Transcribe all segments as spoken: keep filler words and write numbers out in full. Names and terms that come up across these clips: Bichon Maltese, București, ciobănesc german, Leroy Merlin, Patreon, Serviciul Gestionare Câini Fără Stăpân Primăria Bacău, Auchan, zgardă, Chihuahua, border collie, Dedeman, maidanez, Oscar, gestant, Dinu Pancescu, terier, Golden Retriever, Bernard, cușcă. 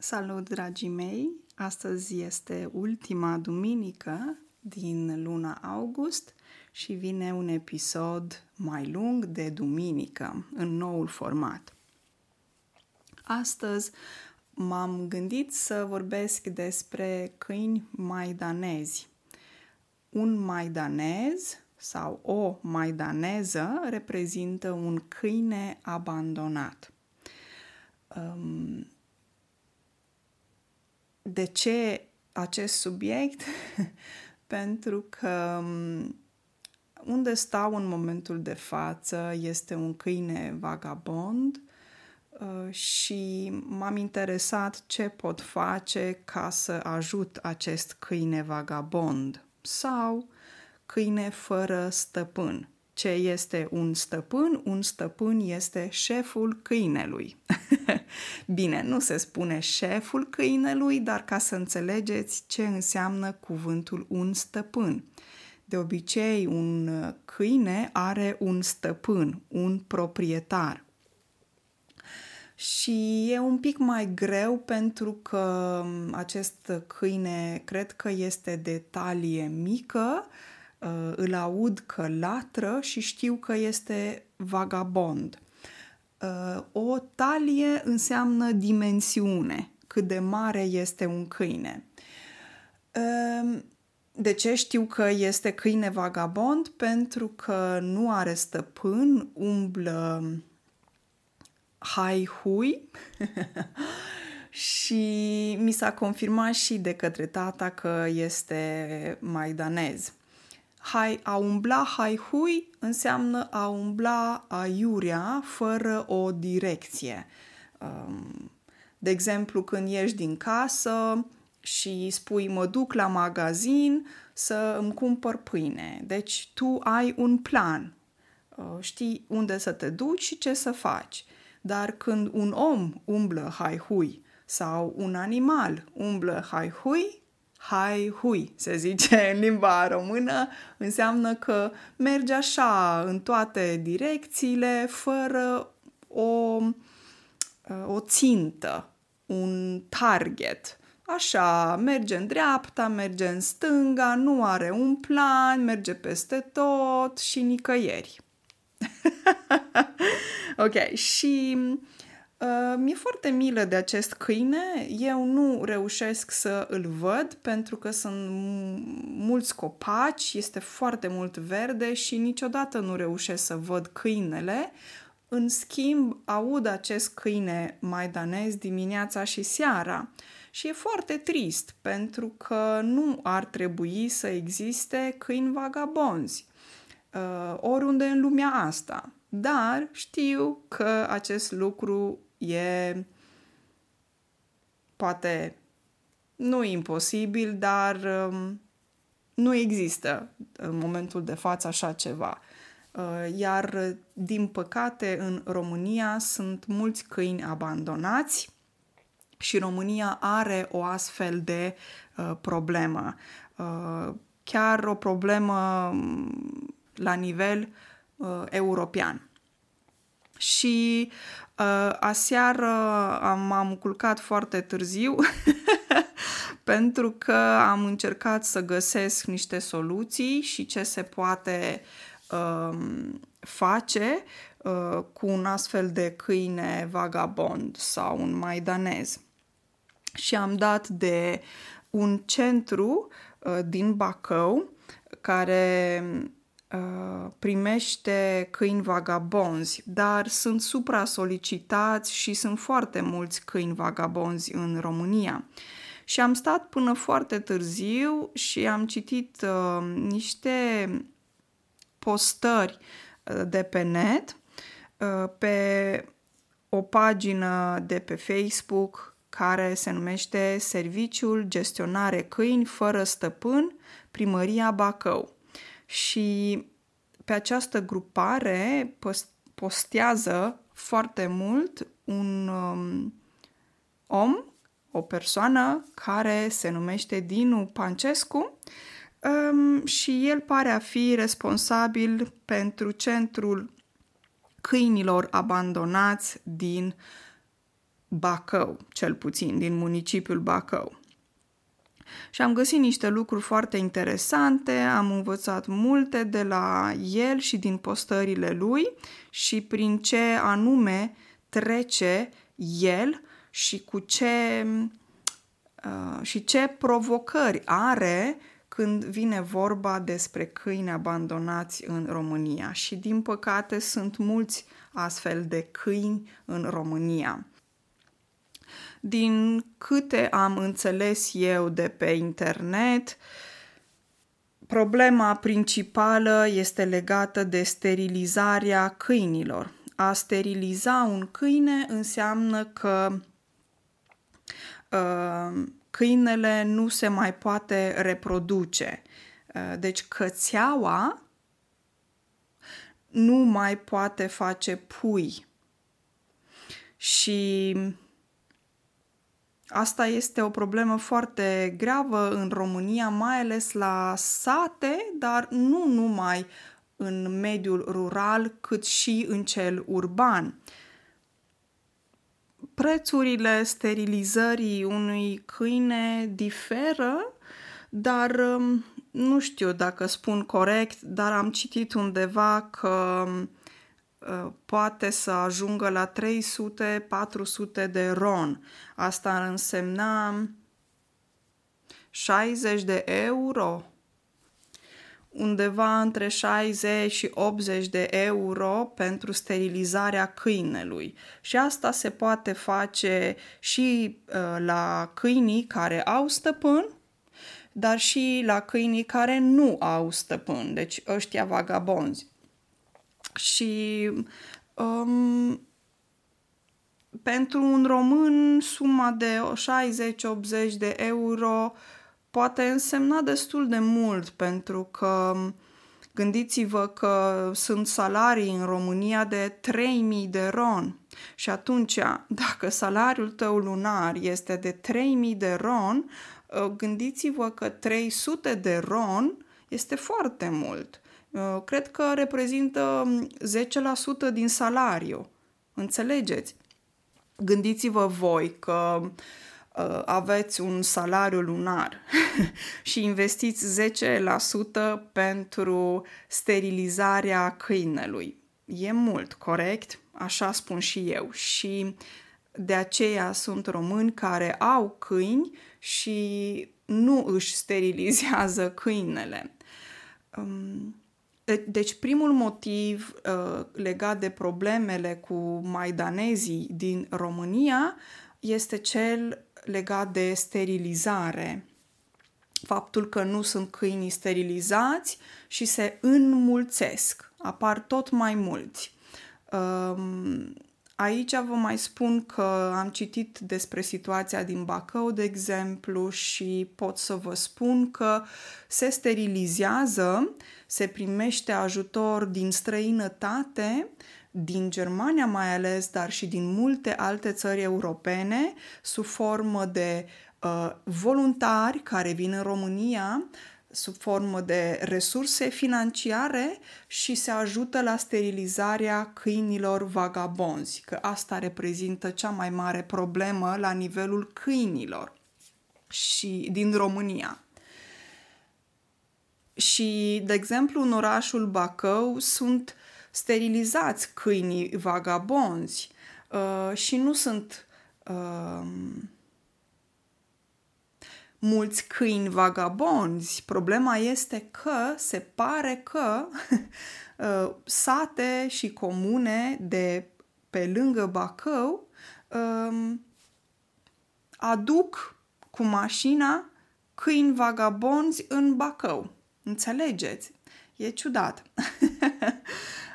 Salut, dragii mei! Astăzi este ultima duminică din luna august și vine un episod mai lung de duminică, în noul format. Astăzi m-am gândit să vorbesc despre câini maidanezi. Un maidanez sau o maidaneză reprezintă un câine abandonat. Um, De ce acest subiect? Pentru că unde stau în momentul de față este un câine vagabond și m-am interesat ce pot face ca să ajut acest câine vagabond sau câine fără stăpân. Ce este un stăpân? Un stăpân este șeful câinelui. Bine, nu se spune șeful câinelui, dar ca să înțelegeți ce înseamnă cuvântul un stăpân. De obicei, un câine are un stăpân, un proprietar. Și e un pic mai greu pentru că acest câine, cred că este de talie mică, îl aud că latră și știu că este vagabond. O talie înseamnă dimensiune, cât de mare este un câine. De ce știu că este câine vagabond? Pentru că nu are stăpân, umblă hai-hui și mi s-a confirmat și de către tata că este maidanez. Hai, a umbla hai-hui înseamnă a umbla aiurea fără o direcție. De exemplu, când ieși din casă și spui mă duc la magazin să îmi cumpăr pâine. Deci tu ai un plan, știi unde să te duci și ce să faci. Dar când un om umblă hai-hui sau un animal umblă hai-hui, hai-hui, se zice în limba română, înseamnă că merge așa în toate direcțiile fără o, o țintă, un target. Așa, merge în dreapta, merge în stânga, nu are un plan, merge peste tot și nicăieri. Ok, și... mi-e foarte milă de acest câine, eu nu reușesc să îl văd pentru că sunt mulți copaci, este foarte mult verde și niciodată nu reușesc să văd câinele. În schimb, aud acest câine maidanez dimineața și seara și e foarte trist pentru că nu ar trebui să existe câini vagabonzi oriunde în lumea asta. Dar știu că acest lucru e poate nu imposibil, dar um, nu există în momentul de față așa ceva. Uh, iar, din păcate, în România sunt mulți câini abandonați și România are o astfel de uh, problemă. Uh, chiar o problemă um, la nivel uh, european. Și uh, aseară m-am culcat foarte târziu pentru că am încercat să găsesc niște soluții și ce se poate uh, face uh, cu un astfel de câine vagabond sau un maidanez. Și am dat de un centru uh, din Bacău care... primește câini vagabonzi, dar sunt supra-solicitați și sunt foarte mulți câini vagabonzi în România. Și am stat până foarte târziu și am citit uh, niște postări de pe net, uh, pe o pagină de pe Facebook care se numește Serviciul Gestionare Câini Fără Stăpân Primăria Bacău. Și pe această grupare postează foarte mult un um, om, o persoană care se numește Dinu Pancescu um, și el pare a fi responsabil pentru centrul câinilor abandonați din Bacău, cel puțin, din municipiul Bacău. Și am găsit niște lucruri foarte interesante, am învățat multe de la el și din postările lui și prin ce anume trece el și cu ce uh, și ce provocări are când vine vorba despre câini abandonați în România. Și din păcate sunt mulți astfel de câini în România. Din câte am înțeles eu de pe internet, problema principală este legată de sterilizarea câinilor. A steriliza un câine înseamnă că uh, câinele nu se mai poate reproduce. Uh, deci cățeaua nu mai poate face pui. Și asta este o problemă foarte gravă în România, mai ales la sate, dar nu numai în mediul rural, cât și în cel urban. Prețurile sterilizării unui câine diferă, dar nu știu dacă spun corect, dar am citit undeva că poate să ajungă la trei sute - patru sute de ron. Asta ar însemna șaizeci de euro. Undeva între șaizeci și optzeci de euro pentru sterilizarea câinelui. Și asta se poate face și uh, la câinii care au stăpân, dar și la câinii care nu au stăpân, deci ăștia vagabonzi. Și um, pentru un român suma de șaizeci - optzeci de euro poate însemna destul de mult, pentru că gândiți-vă că sunt salarii în România de trei mii de ron și atunci dacă salariul tău lunar este de trei mii de ron, gândiți-vă că trei sute de ron este foarte mult. Cred că reprezintă zece la sută din salariu. Înțelegeți? Gândiți-vă voi că uh, aveți un salariu lunar și investiți zece la sută pentru sterilizarea câinelui. E mult, corect? Așa spun și eu. Și de aceea sunt români care au câini și nu își sterilizează câinele. Um... Deci primul motiv uh, legat de problemele cu maidanezii din România este cel legat de sterilizare. Faptul că nu sunt câinii sterilizați și se înmulțesc, apar tot mai mulți. Uh, aici vă mai spun că am citit despre situația din Bacău, de exemplu, și pot să vă spun că se sterilizează, se primește ajutor din străinătate, din Germania mai ales, dar și din multe alte țări europene, sub formă de uh, voluntari care vin în România, sub formă de resurse financiare și se ajută la sterilizarea câinilor vagabonzi, că asta reprezintă cea mai mare problemă la nivelul câinilor și din România. Și, de exemplu, în orașul Bacău sunt sterilizați câinii vagabonzi uh, și nu sunt uh, mulți câini vagabonzi. Problema este că se pare că uh, sate și comune de pe lângă Bacău uh, aduc cu mașina câini vagabonzi în Bacău. Înțelegeți? E ciudat.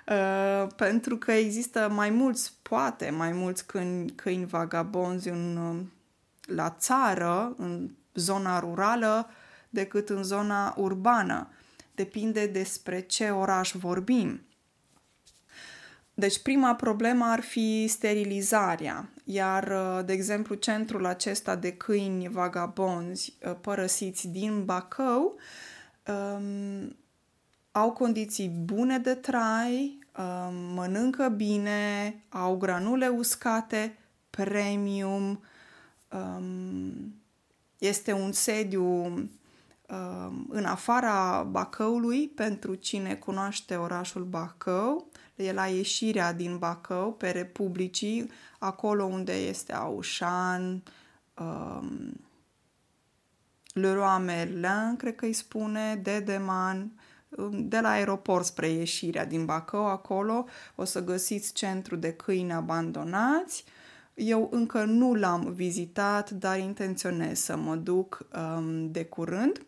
uh, pentru că există mai mulți, poate, mai mulți câini, câini vagabonzi în, la țară, în zona rurală, decât în zona urbană. Depinde despre ce oraș vorbim. Deci prima problemă ar fi sterilizarea, iar, de exemplu, centrul acesta de câini vagabonzi părăsiți din Bacău Um, au condiții bune de trai, um, mănâncă bine, au granule uscate, premium. Um, este un sediu um, în afara Bacăului, pentru cine cunoaște orașul Bacău, e la ieșirea din Bacău, pe Republicii, acolo unde este Auchan, um, Leroy Merlin, cred că îi spune, Dedeman, de la aeroport spre ieșirea din Bacău, acolo o să găsiți centru de câini abandonați. Eu încă nu l-am vizitat, dar intenționez să mă duc um, de curând.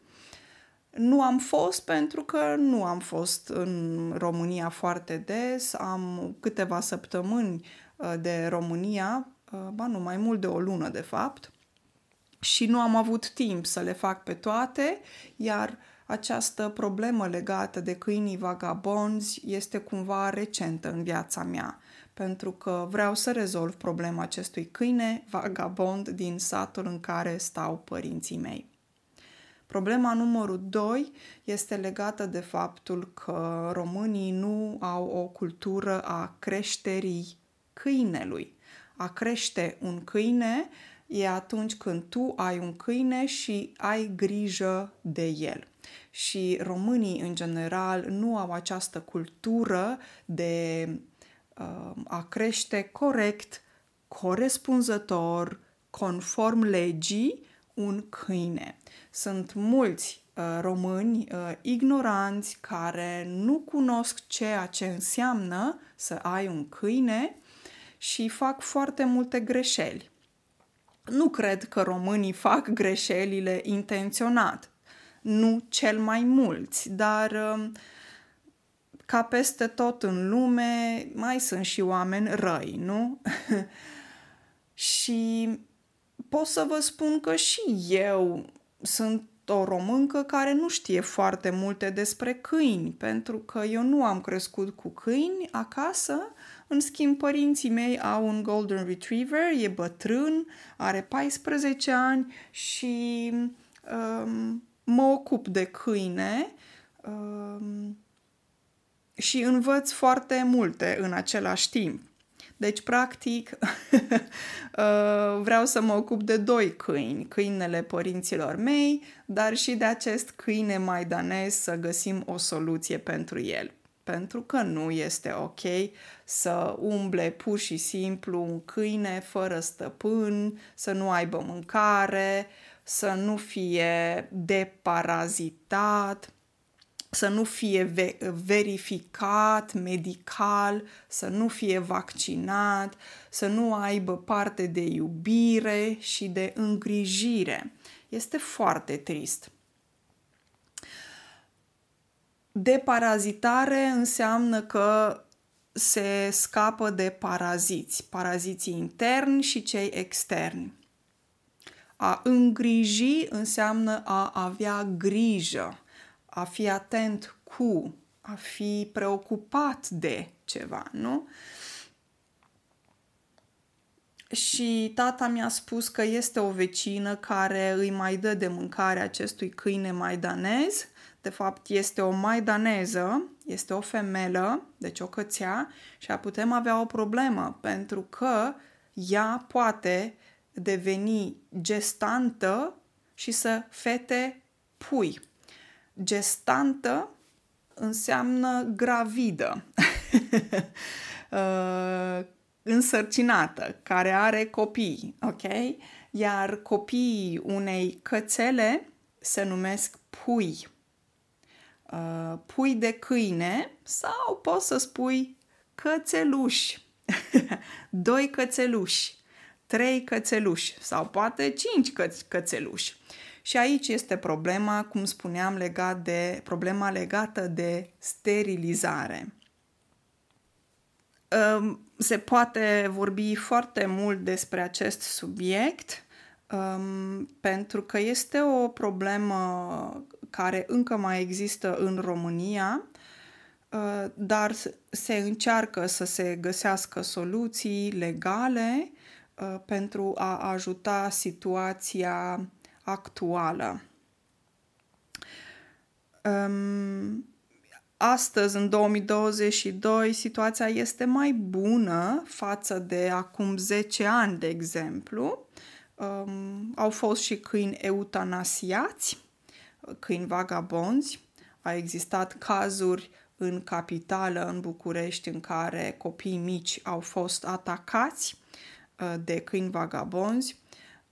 Nu am fost pentru că nu am fost în România foarte des, am câteva săptămâni uh, de România, uh, ba nu, mai mult de o lună de fapt, și nu am avut timp să le fac pe toate, iar această problemă legată de câinii vagabonzi este cumva recentă în viața mea, pentru că vreau să rezolv problema acestui câine vagabond din satul în care stau părinții mei. Problema numărul doi este legată de faptul că românii nu au o cultură a creșterii câinelui. A crește un câine e atunci când tu ai un câine și ai grijă de el. Și românii, în general, nu au această cultură de uh, a crește corect, corespunzător, conform legii, un câine. Sunt mulți uh, români uh, ignoranți care nu cunosc ceea ce înseamnă să ai un câine și fac foarte multe greșeli. Nu cred că românii fac greșelile intenționat, nu cel mai mulți, dar ca peste tot în lume mai sunt și oameni răi, nu? Și pot să vă spun că și eu sunt o româncă care nu știe foarte multe despre câini, pentru că eu nu am crescut cu câini acasă. În schimb, părinții mei au un Golden Retriever, e bătrân, are paisprezece ani și um, mă ocup de câine um, și învăț foarte multe în același timp. Deci, practic, vreau să mă ocup de doi câini, câinele părinților mei, dar și de acest câine maidanez să găsim o soluție pentru el. Pentru că nu este ok să umble pur și simplu un câine fără stăpân, să nu aibă mâncare, să nu fie deparazitat, să nu fie ve- verificat medical, să nu fie vaccinat, să nu aibă parte de iubire și de îngrijire. Este foarte trist. Deparazitare înseamnă că se scapă de paraziți, paraziții interni și cei externi. A îngriji înseamnă a avea grijă, a fi atent cu, a fi preocupat de ceva, nu? Și tata mi-a spus că este o vecină care îi mai dă de mâncare acestui câine maidanez. De fapt, este o maidaneză, este o femelă, deci o cățea, și putem avea o problemă, pentru că ea poate deveni gestantă și să fete pui. Gestantă înseamnă gravidă, însărcinată, care are copii, ok? Iar copiii unei cățele se numesc pui. Uh, pui de câine sau poți să spui cățeluși, doi cățeluși, trei cățeluși sau poate cinci căț- cățeluși. Și aici este problema, cum spuneam, legat de, problema legată de sterilizare. Uh, se poate vorbi foarte mult despre acest subiect, Um, pentru că este o problemă care încă mai există în România, uh, dar se încearcă să se găsească soluții legale uh, pentru a ajuta situația actuală. Um, astăzi, în două mii douăzeci și doi, situația este mai bună față de acum zece ani, de exemplu. Um, au fost și câini eutanasiați, câini vagabonzi. Au existat cazuri în capitală, în București, în care copii mici au fost atacați uh, de câini vagabonzi.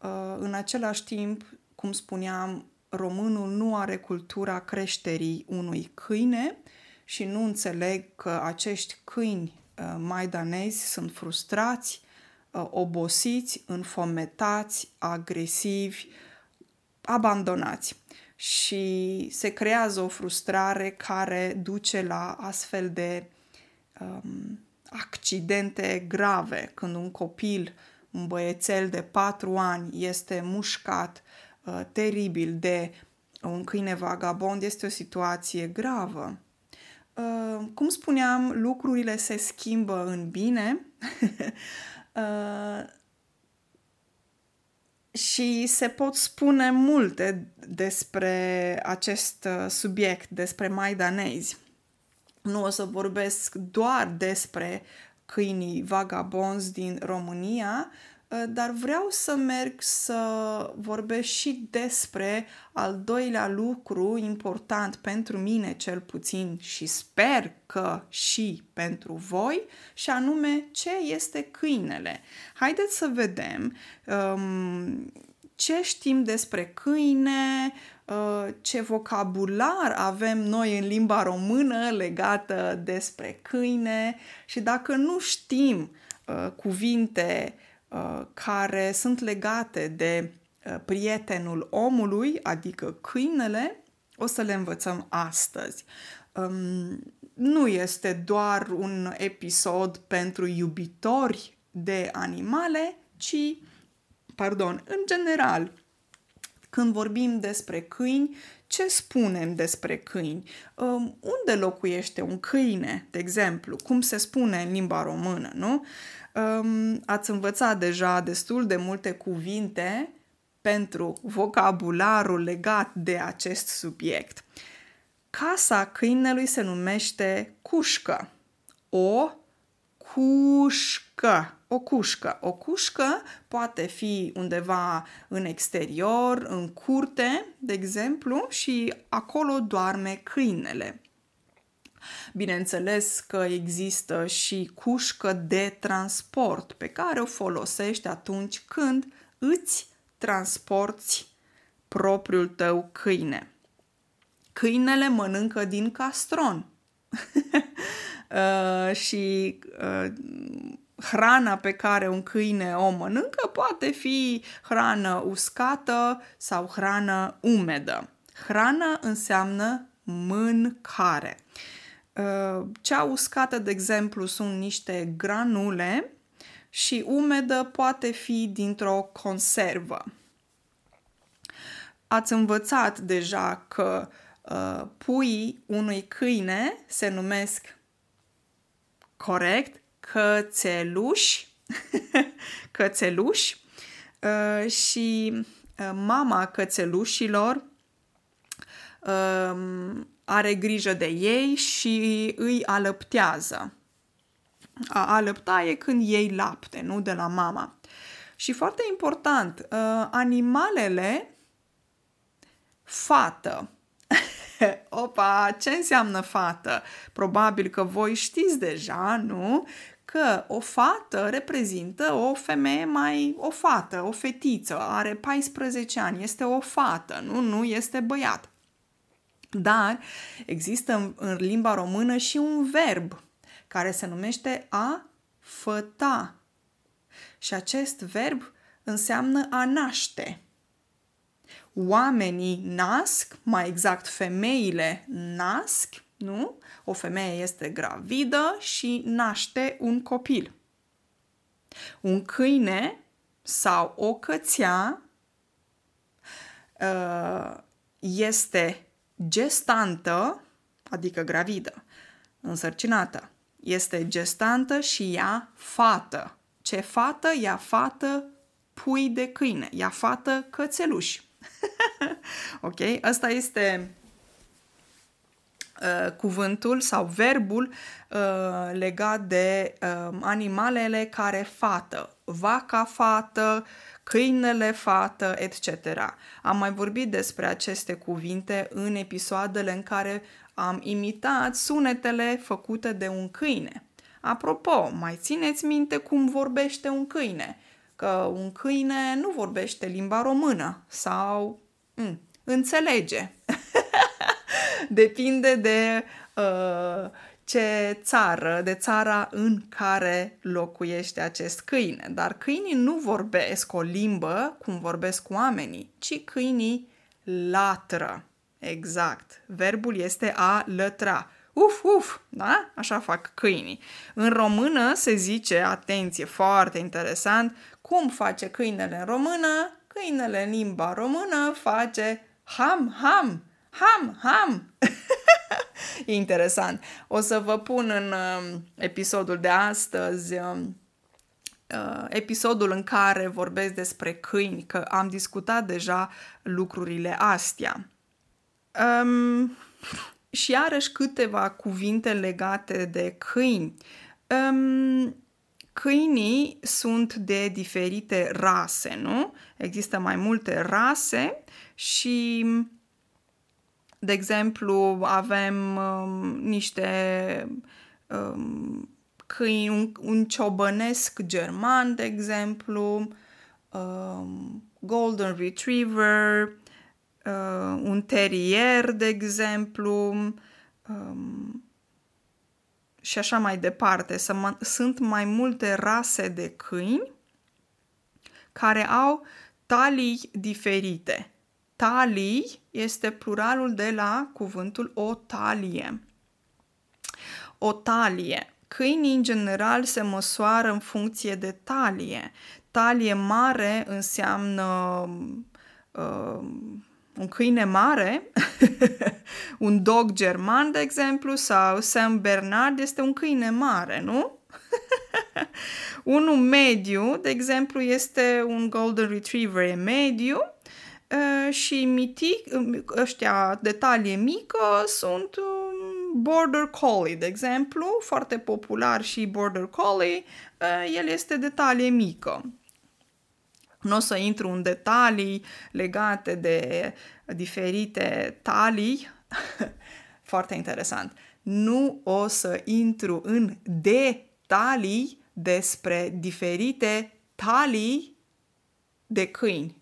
Uh, în același timp, cum spuneam, românul nu are cultura creșterii unui câine și nu înțeleg că acești câini uh, maidanezi sunt frustrați, uh, obosiți, înfometați, agresivi, abandonați. Și se creează o frustrare care duce la astfel de um, accidente grave. Când un copil, un băiețel de patru ani este mușcat uh, teribil de un câine vagabond, este o situație gravă. Uh, cum spuneam, lucrurile se schimbă în bine uh, și se pot spune multe despre acest subiect, despre maidanezi. Nu o să vorbesc doar despre câinii vagabonzi din România, dar vreau să merg să vorbesc și despre al doilea lucru important pentru mine, cel puțin, și sper că și pentru voi, și anume ce este câinele. Haideți să vedem um, ce știm despre câine, uh, ce vocabular avem noi în limba română legată despre câine și dacă nu știm uh, cuvinte care sunt legate de prietenul omului, adică câinele, o să le învățăm astăzi. Nu este doar un episod pentru iubitori de animale, ci, pardon, în general, când vorbim despre câini, ce spunem despre câini? Unde locuiește un câine, de exemplu? Cum se spune în limba română, nu? Ați învățat deja destul de multe cuvinte pentru vocabularul legat de acest subiect. Casa câinelui se numește cușcă. O cușcă. O cușcă. O cușcă poate fi undeva în exterior, în curte, de exemplu, și acolo doarme câinele. Bineînțeles că există și cușcă de transport pe care o folosești atunci când îți transporti propriul tău câine. Câinele mănâncă din castron uh, și uh, hrana pe care un câine o mănâncă poate fi hrană uscată sau hrană umedă. Hrană înseamnă mâncare. Cea uscată, de exemplu, sunt niște granule și umedă poate fi dintr-o conservă. Ați învățat deja că uh, puii unui câine se numesc corect cățeluși, cățeluși uh, și uh, mama cățelușilor uh, are grijă de ei și îi alăptează. A alăpta e când iei lapte, nu de la mama. Și foarte important, animalele fată. Opa, ce înseamnă fată? Probabil că voi știți deja, nu? Că o fată reprezintă o femeie mai... o fată, o fetiță, are paisprezece ani, este o fată, nu? Nu este băiat. Dar există în limba română și un verb care se numește a făta. Și acest verb înseamnă a naște. Oamenii nasc, mai exact femeile nasc, nu? O femeie este gravidă și naște un copil. Un câine sau o cățea este gestantă, adică gravidă, însărcinată. Este gestantă și ea fată. Ce fată? Ea fată pui de câine. Ea fată cățeluși. Ok? Asta este uh, cuvântul sau verbul uh, legat de uh, animalele care fată, vaca fată, câinele fată, et cetera. Am mai vorbit despre aceste cuvinte în episoadele în care am imitat sunetele făcute de un câine. Apropo, mai țineți minte cum vorbește un câine? Că un câine nu vorbește limba română sau m- înțelege. Depinde de uh, ce țară, de țara în care locuiește acest câine. Dar câinii nu vorbesc o limbă cum vorbesc oamenii, ci câinii latră. Exact. Verbul este a lătra. Uf, uf, da? Așa fac câinii. În română se zice, atenție, foarte interesant, cum face câinele în română? Câinele în limba română face ham, ham, ham, ham. E interesant. O să vă pun în episodul de astăzi episodul în care vorbesc despre câini, că am discutat deja lucrurile astea. Um... Și iarăși câteva cuvinte legate de câini. Um, câinii sunt de diferite rase, nu? Există mai multe rase și, de exemplu, avem um, niște um, câini, un, un ciobănesc german, de exemplu, um, Golden Retriever, Uh, un terier, de exemplu, um, și așa mai departe. Sunt mai multe rase de câini care au talii diferite. Talii este pluralul de la cuvântul o talie. O talie. Câinii, în general, se măsoară în funcție de talie. Talie mare înseamnă uh, un câine mare, un dog german, de exemplu, sau Bernard este un câine mare, nu? Unul mediu, de exemplu, este un Golden Retriever mediu și mitic, ăștia de talie mică sunt border collie, de exemplu, foarte popular și border collie, el este de talie mică. Nu o să intru în detalii legate de diferite talii. Foarte interesant. Nu o să intru în detalii despre diferite talii de câini.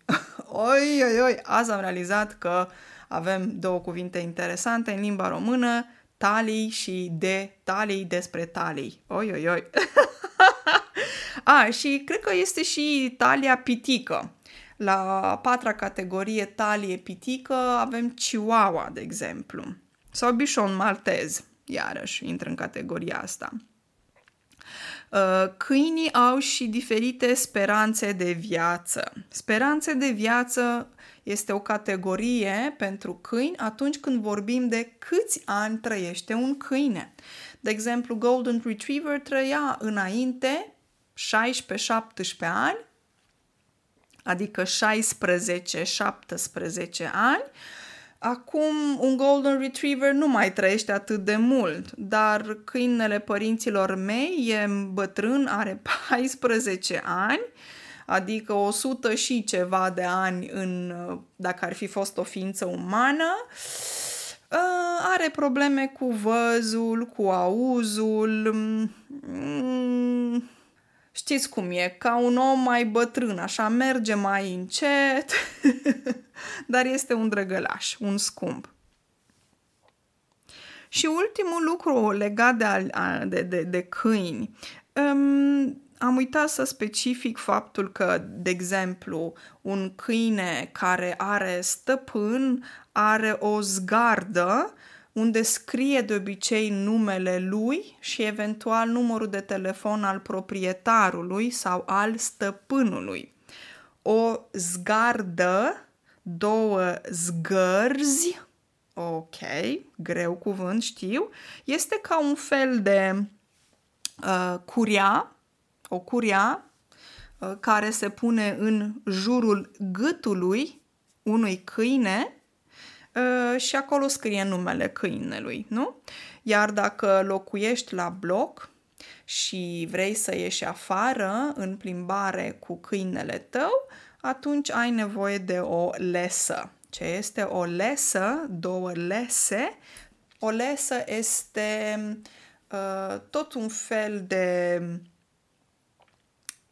Oi, oi, oi! Azi am realizat că avem două cuvinte interesante în limba română. Talii și detalii despre talii. Oi, oi, oi! A, și cred că este și talia pitică. La a patra categorie talie pitică avem Chihuahua, de exemplu. Sau Bichon Maltese, iarăși, intră în categoria asta. Câinii au și diferite speranțe de viață. Speranțe de viață este o categorie pentru câini atunci când vorbim de câți ani trăiește un câine. De exemplu, Golden Retriever trăia înainte șaisprezece șaptesprezece ani, adică șaisprezece șaptesprezece ani. Acum un Golden Retriever nu mai trăiește atât de mult, dar câinele părinților mei e bătrân, are paisprezece ani, adică o sută și ceva de ani în, dacă ar fi fost o ființă umană. Are probleme cu văzul, cu auzul. Știți cum e, ca un om mai bătrân, așa merge mai încet, dar este un drăgălaș, un scump. Și ultimul lucru legat de, de, de, de câini. Um, am uitat să specific faptul că, de exemplu, un câine care are stăpân are o zgardă unde scrie de obicei numele lui și eventual numărul de telefon al proprietarului sau al stăpânului. O zgardă, două zgărzi, ok, greu cuvânt, știu, este ca un fel de uh, curea, o curea uh, care se pune în jurul gâtului unui câine și acolo scrie numele câinelui, nu? Iar dacă locuiești la bloc și vrei să ieși afară în plimbare cu câinele tău, atunci ai nevoie de o lesă. Ce este o lesă? Două lese. O lesă este uh, tot un fel de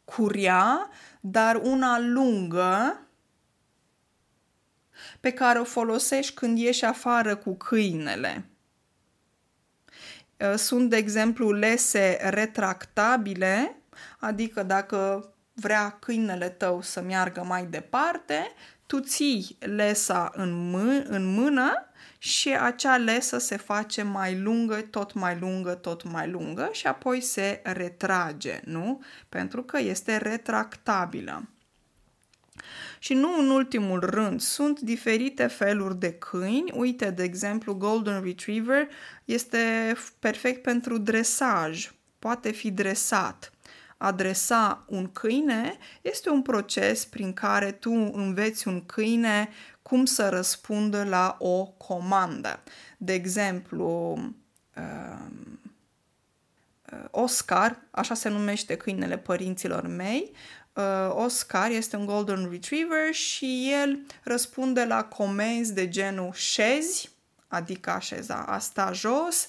curia, dar una lungă, pe care o folosești când ieși afară cu câinele. Sunt, de exemplu, lese retractabile, adică dacă vrea câinele tău să meargă mai departe, tu ții lesa în, mân- în mână și acea lesă se face mai lungă, tot mai lungă, tot mai lungă și apoi se retrage, nu? Pentru că este retractabilă. Și nu în ultimul rând, sunt diferite feluri de câini. Uite, de exemplu, Golden Retriever este perfect pentru dresaj. Poate fi dresat. A dresa un câine este un proces prin care tu înveți un câine cum să răspundă la o comandă. De exemplu, Oscar, așa se numește câinele părinților mei, Oscar este un Golden Retriever și el răspunde la comenzi de genul șezi, adică așeza, a sta jos,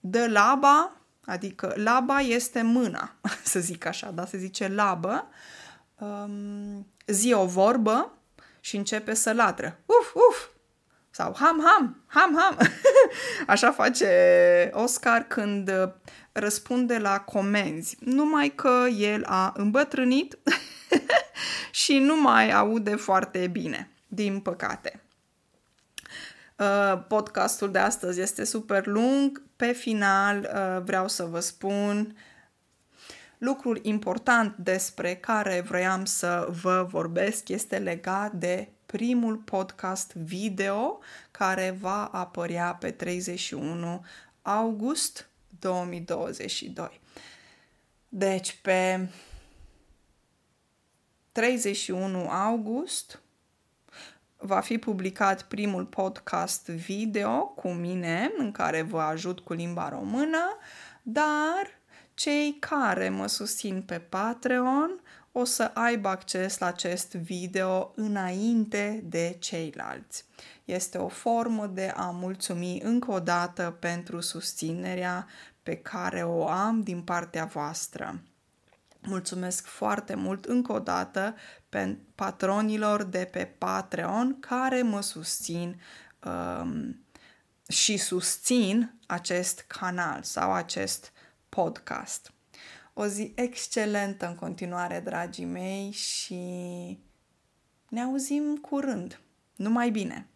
dă laba, adică laba este mâna, să zic așa, da, se zice labă, zi o vorbă și începe să latră, uf, uf, sau ham, ham, ham, ham. Așa face Oscar când răspunde la comenzi, numai că el a îmbătrânit și nu mai aude foarte bine, din păcate. Podcastul de astăzi este super lung. Pe final vreau să vă spun lucrul important despre care vroiam să vă vorbesc, este legat de primul podcast video care va apărea pe treizeci și unu august două mii douăzeci și doi. Deci pe treizeci și unu august va fi publicat primul podcast video cu mine în care vă ajut cu limba română, dar cei care mă susțin pe Patreon o să aibă acces la acest video înainte de ceilalți. Este o formă de a mulțumi încă o dată pentru susținerea pe care o am din partea voastră. Mulțumesc foarte mult încă o dată pe patronilor de pe Patreon care mă susțin um, și susțin acest canal sau acest podcast. O zi excelentă în continuare, dragii mei, și ne auzim curând. Numai bine!